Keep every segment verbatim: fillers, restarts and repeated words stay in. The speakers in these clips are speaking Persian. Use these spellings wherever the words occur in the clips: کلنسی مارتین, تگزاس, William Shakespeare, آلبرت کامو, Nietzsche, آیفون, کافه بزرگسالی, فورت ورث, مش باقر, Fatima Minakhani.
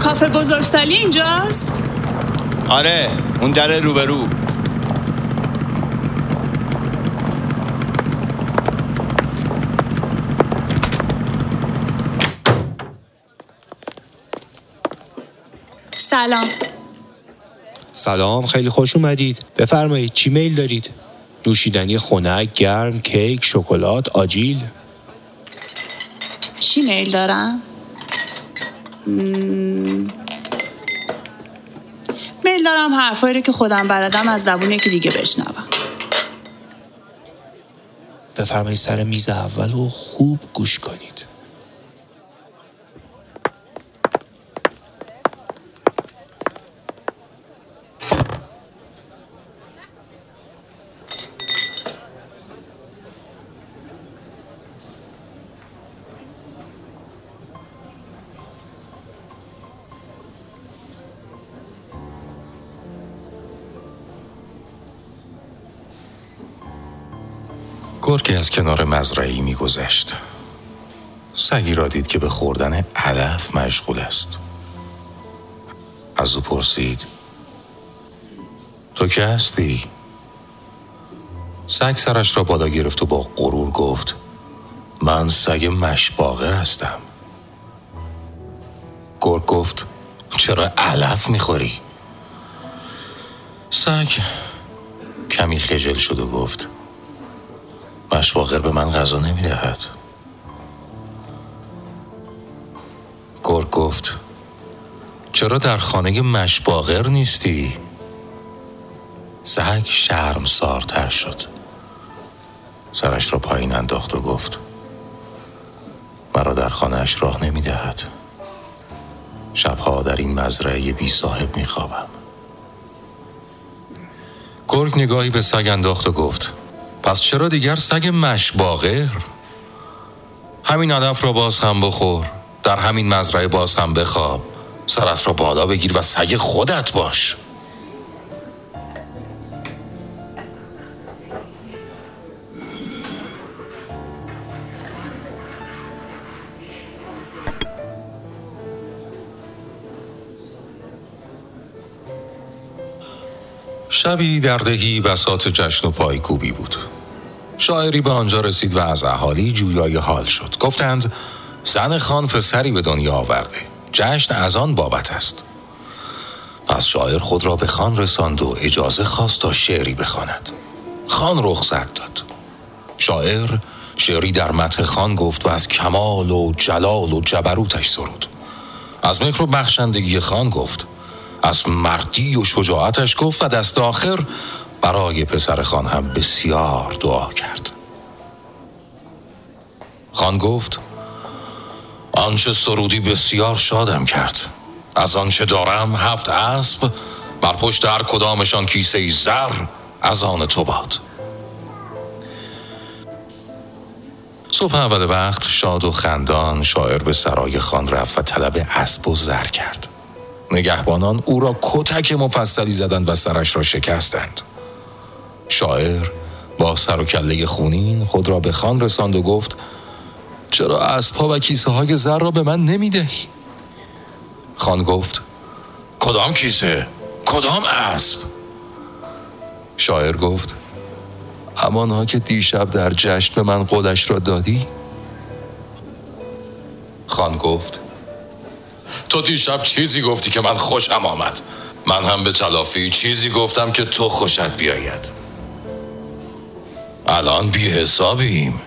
کافه بزرگسالی اینجاست؟ آره، اون در روبرو. سلام. سلام، خیلی خوش اومدید. بفرمایید چی میل دارید؟ نوشیدنی خنک، گرم، کیک، شکلات، آجیل. چی میل دارم؟ مم... میل دارم حرفایی رو که خودم بلدم از زبون یکی دیگه بشنوم. بفرمایید سر میز اول رو خوب گوش کنید. گرگی از کنار مزرعه‌ای می‌گذشت. سگی را دید که به خوردن علف مشغول است. از او پرسید: تو که هستی؟ سگ سرش را بالا گرفت و با غرور گفت: من سگ مش باقر هستم. گرگ گفت: چرا علف می‌خوری؟ سگ کمی خجل شد و گفت: مش باقر به من غذا نمی دهد. گرگ گفت: چرا در خانه مش باقر نیستی؟ سگ شرمسارتر شد. سرش را پایین انداخت و گفت: مرا در خانه اش راه نمی دهد. شبها در این مزرعه بی صاحب می خوابم. گرگ نگاهی به سگ انداخت و گفت: پس چرا دیگر سگ مش باقر؟ همین علف را باز هم بخور، در همین مزرعه باز هم بخواب، سرت را بالا بگیر و سگ خودت باش. شبی در دهی بساط جشن و پایکوبی بود. شاعری به آنجا رسید و از اهالی جویای حال شد. گفتند: زن خان پسری به دنیا آورده، جشن از آن بابت است. پس شاعر خود را به خان رساند و اجازه خواست تا شعری بخواند. خان رخصت داد. شاعر شعری در مدح خان گفت و از کمال و جلال و جبروتش سرود. از مکر و بخشندگی خان گفت، از مردی و شجاعتش گفت و دست آخر برای پسر خان هم بسیار دعا کرد. خان گفت: آنچه سرودی بسیار شادم کرد. از آنچه دارم هفت اسب، بر پشت هر کدامشان کیسه زر، از آن تو باد. صبح اول وقت شاد و خندان شاعر به سرای خان رفت و طلب اسب و زر کرد. نگهبانان او را کتک مفصلی زدند و سرش را شکستند. شاعر با سر و کله خونین خود را به خان رساند و گفت: چرا اسب‌ها و کیسه های زر را به من نمی‌دهی؟ خان گفت: کدام کیسه؟ کدام اسب؟ شاعر گفت: همان‌ها که دیشب در جشن به من قولش را دادی؟ خان گفت: تو دیشب چیزی گفتی که من خوشم آمد. من هم به تلافی چیزی گفتم که تو خوشت بیاید. الان بی حسابیم.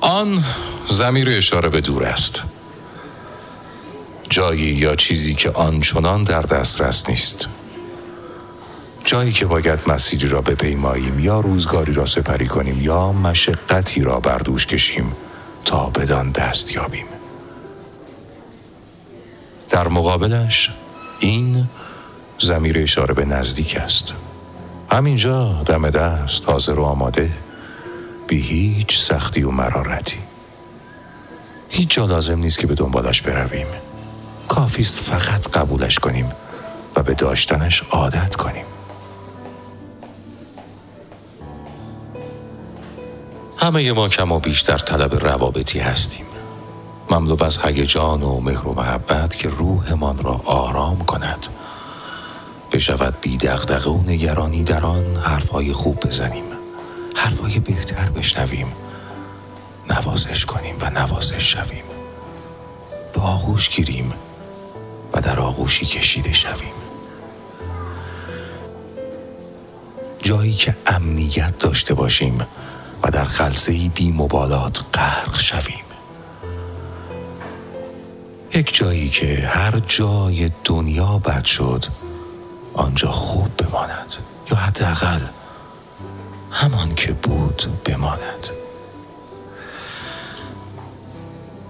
آن ضمیر اشاره به دور است. جایی یا چیزی که آنچنان در دسترس نیست. جایی که باید مسیری را بپیماییم یا روزگاری را سپری کنیم یا مشقتی را بر دوش کشیم تا بدان دست یابیم. در مقابلش این ضمیر اشاره به نزدیک است. همینجا دم دست، حاضر و آماده، بی هیچ سختی و مرارتی. هیچ جا لازم نیست که به دنبالش برویم. کافیست فقط قبولش کنیم و به داشتنش عادت کنیم. همه ما کم و بیش در طلب روابطی هستیم، مملو از هیجان و مهر و محبت که روحمان را آرام کند، بشود بی دغدغه و نگرانی در آن حرفهای خوب بزنیم، حرفهای بهتر بشنویم، نوازش کنیم و نوازش شویم، به آغوش گیریم و در آغوشی کشیده شویم. جایی که امنیت داشته باشیم و در خلسه‌ای بی مبالات غرق شویم. یک جایی که هر جای دنیا بد شد آنجا خوب بماند، یا حداقل همان که بود بماند.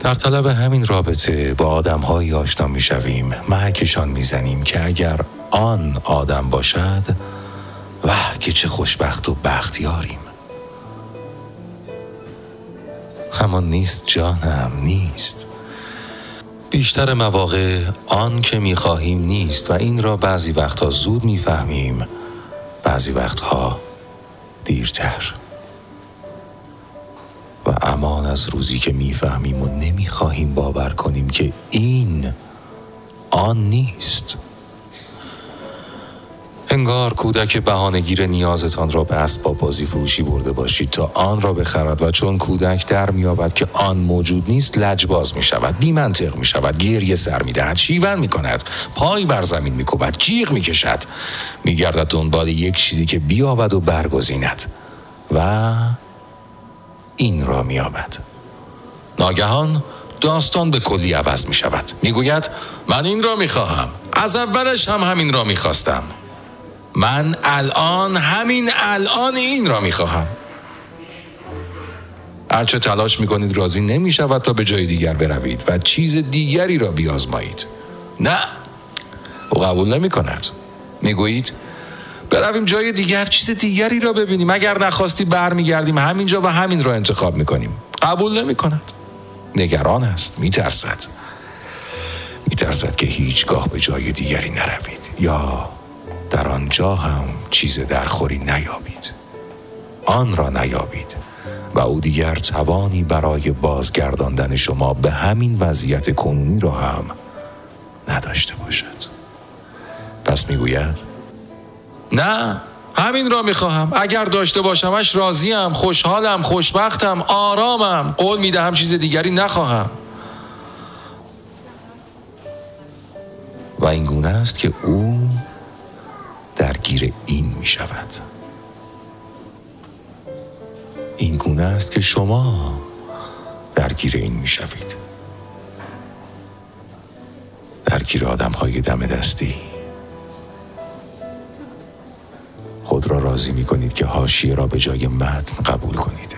در طلب همین رابطه با آدم‌هایی آشنا می‌شویم، محکشان می‌زنیم که اگر آن آدم باشد، واه که چه خوشبخت و بختیاریم. همان نیست جانم، نیست. بیشتر مواقع آن که می‌خواهیم نیست و این را بعضی وقتها زود می‌فهمیم، بعضی وقتها دیرتر. و امان از روزی که می‌فهمیم و نمی‌خواهیم باور کنیم که این آن نیست. انگار کودک بهانه‌گیر نیازتان را به اسباب بازی فروشی برده باشید تا آن را بخرد و چون کودک در می‌یابد که آن موجود نیست، لجباز می‌شود، بی‌منطق می‌شود، گریه سر می‌دهد، شیون می‌کند، پای بر زمین می‌کوبد، جیغ می‌کشد، می‌گردد دنبال یک چیزی که بیابد و برگزیند و این را می‌یابد. ناگهان داستان به کلی عوض می‌شود. می‌گوید من این را می‌خواهم، از اولش هم همین را می‌خواستم. من الان همین الان این را میخواهم. هرچه تلاش میکنید راضی نمیشود تا به جای دیگر بروید و چیز دیگری را بیازمایید. نه، او قبول نمی کند. میگویید برویم جای دیگر، چیز دیگری را ببینیم. اگر نخواستی برمیگردیم همینجا و همین را انتخاب میکنیم. قبول نمی کند. نگران است، میترسد. میترسد که هیچگاه به جای دیگری نروید یا در آنجا هم چیز درخوری نیابید، آن را نیابید و او دیگر توانی برای بازگرداندن شما به همین وضعیت کنونی را هم نداشته باشد. پس میگوید نه، همین را میخواهم، اگر داشته باشمش راضیم، خوشحالم، خوشبختم، آرامم، قول میدهم چیز دیگری نخواهم. و اینگونه است که او درگیر این می شود. این گونه است که شما درگیر این می شوید. درگیر آدم های دم دستی. خود را راضی می کنید که حاشیه را به جای متن قبول کنید.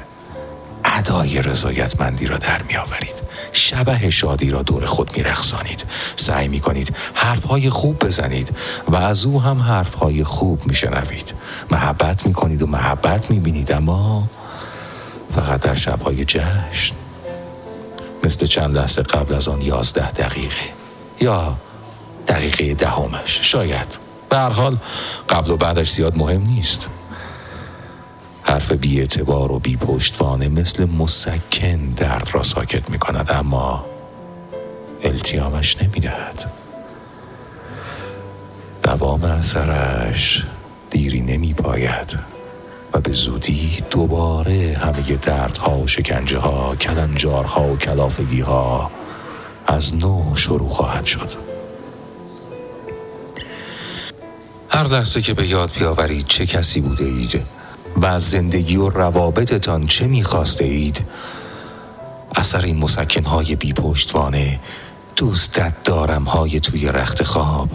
ادای رضایتمندی را در می آورید. شبح شادی را دور خود می رقصانید. سعی می کنید حرفهای خوب بزنید و از او هم حرفهای خوب می شنوید. محبت می کنید و محبت می بینید، اما فقط در شبهای جشن، مثل چند لحظه قبل از آن یازده دقیقه یا دقیقه دهمش. شاید به هر حال قبل و بعدش زیاد مهم نیست. حرف بی اعتبار و بی پشتوانه مثل مسکن درد را ساکت می کند، اما التیامش نمی دهد. دوام اثرش دیری نمی پاید و به زودی دوباره همه دردها و شکنجه ها، کلنجارها و کلافگی ها از نو شروع خواهد شد. هر لحظه که به یاد بیاورید چه کسی بوده اید و از زندگی و روابطتان چه می‌خواسته اید، اثر این مسکن‌های بی پشتوانه، دوستت دارم‌های توی رخت خواب،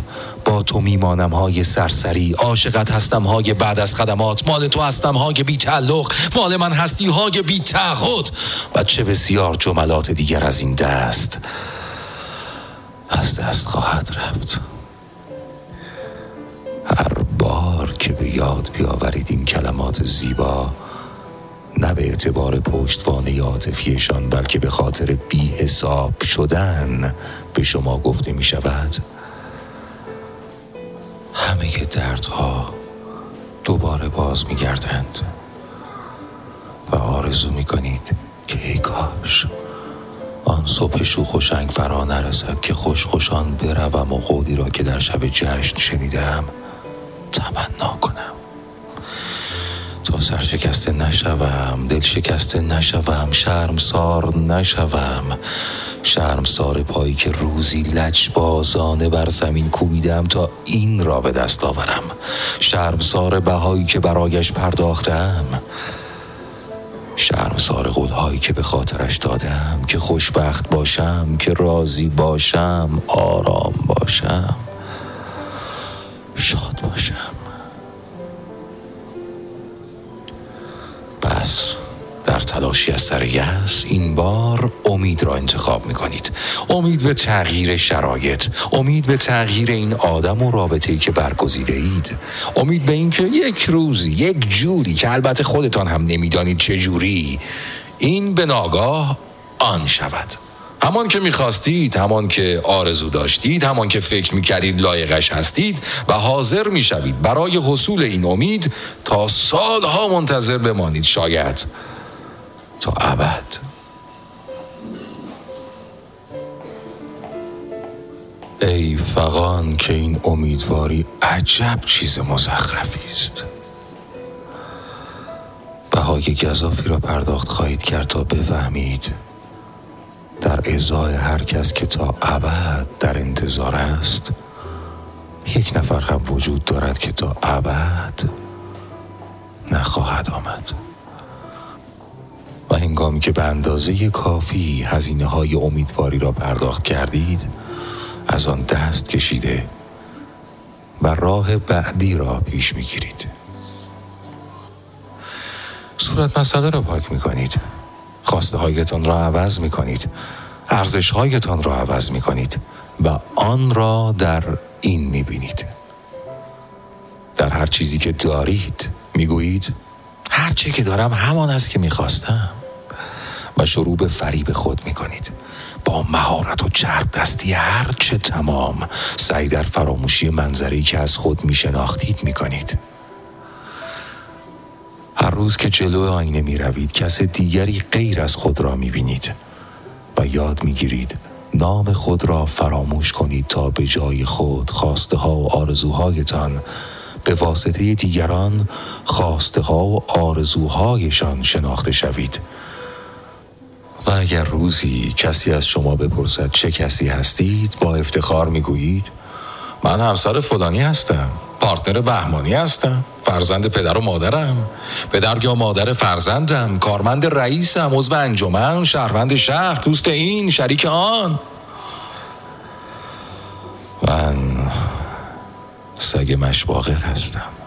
با تو میمانم‌های سرسری، عاشقت هستم‌های بعد از خدمات، مال تو هستم‌های بی تعلق، مال من هستی‌های بی تعهد و چه بسیار جملات دیگر از این دست از دست خواهد رفت. هر بار که به یاد بیاورید این کلمات زیبا، نه به اعتبار پشتوانه عاطفیشان بلکه به خاطر بی حساب شدن به شما گفته می شود، همه دردها دوباره باز می گردند و آرزو میکنید که ای کاش آن صبح شوخ و شنگ فرا نرسد که خوش خوشان بروم و قولی را که در شب جشن شنیدم تمنا کنم، تا سرشکسته نشوم، دل شکسته نشوم، شرمسار نشوم، شرمسار پایی که روزی لجبازانه بر زمین کوبیدم تا این را به دست آورم، شرمسار بهایی که برایش پرداختم، شرمسار قول‌هایی که به خاطرش دادم که خوشبخت باشم، که راضی باشم، آرام باشم، شاد باشم. پس در تلاشی از سر یأس این بار امید را انتخاب می‌کنید. امید به تغییر شرایط، امید به تغییر این آدم و رابطه‌ای که برگزیده اید، امید به اینکه یک روز یک جوری که البته خودتان هم نمی‌دانید چه جوری، این به ناگاه آن شود، همان که می‌خواستید، همان که آرزو داشتید، همان که فکر می‌کردید لایقش هستید و حاضر می‌شوید برای حصول این امید تا سال‌ها منتظر بمانید، شاید تا ابد. ای فغان که این امیدواری عجب چیز مزخرفی است. بهای گزافی را پرداخت خواهید کرد تا بفهمید در ازای هر کس که تا ابد در انتظار است، یک نفر هم وجود دارد که تا ابد نخواهد آمد. و هنگامی که به اندازه کافی هزینه های امیدواری را پرداخت کردید، از آن دست کشیده و راه بعدی را پیش می گیرید. صورت مسئله را پاک می کنید، خواسته هایتان را عوض می کنید، ارزش هایتان را عوض می کنید و آن را در این می بینید. در هر چیزی که دارید می گویید هر چی که دارم همان است که می‌خواستم و شروع به فریب خود می‌کنید. با مهارت و چرب دستی هر چه تمام سعی در فراموشی منظری که از خود می‌شناختید می‌کنید. هر روز که جلوی آینه می‌روید کس دیگری غیر از خود را می‌بینید و یاد می‌گیرید نام خود را فراموش کنید تا به جای خود خواسته ها و آرزوهایتان به واسطه دیگران خواسته ها و آرزوهایشان شناخته شوید. و اگر روزی کسی از شما بپرسد چه کسی هستید، با افتخار میگویید من همسر فلانی هستم، پارتنر بهمانی هستم، فرزند پدر و مادرم، پدر یا مادر فرزندم، کارمند رئیسم، عضو انجمن، شهروند شهر، دوست این، شریک آن. من سگ مش باقر هستم.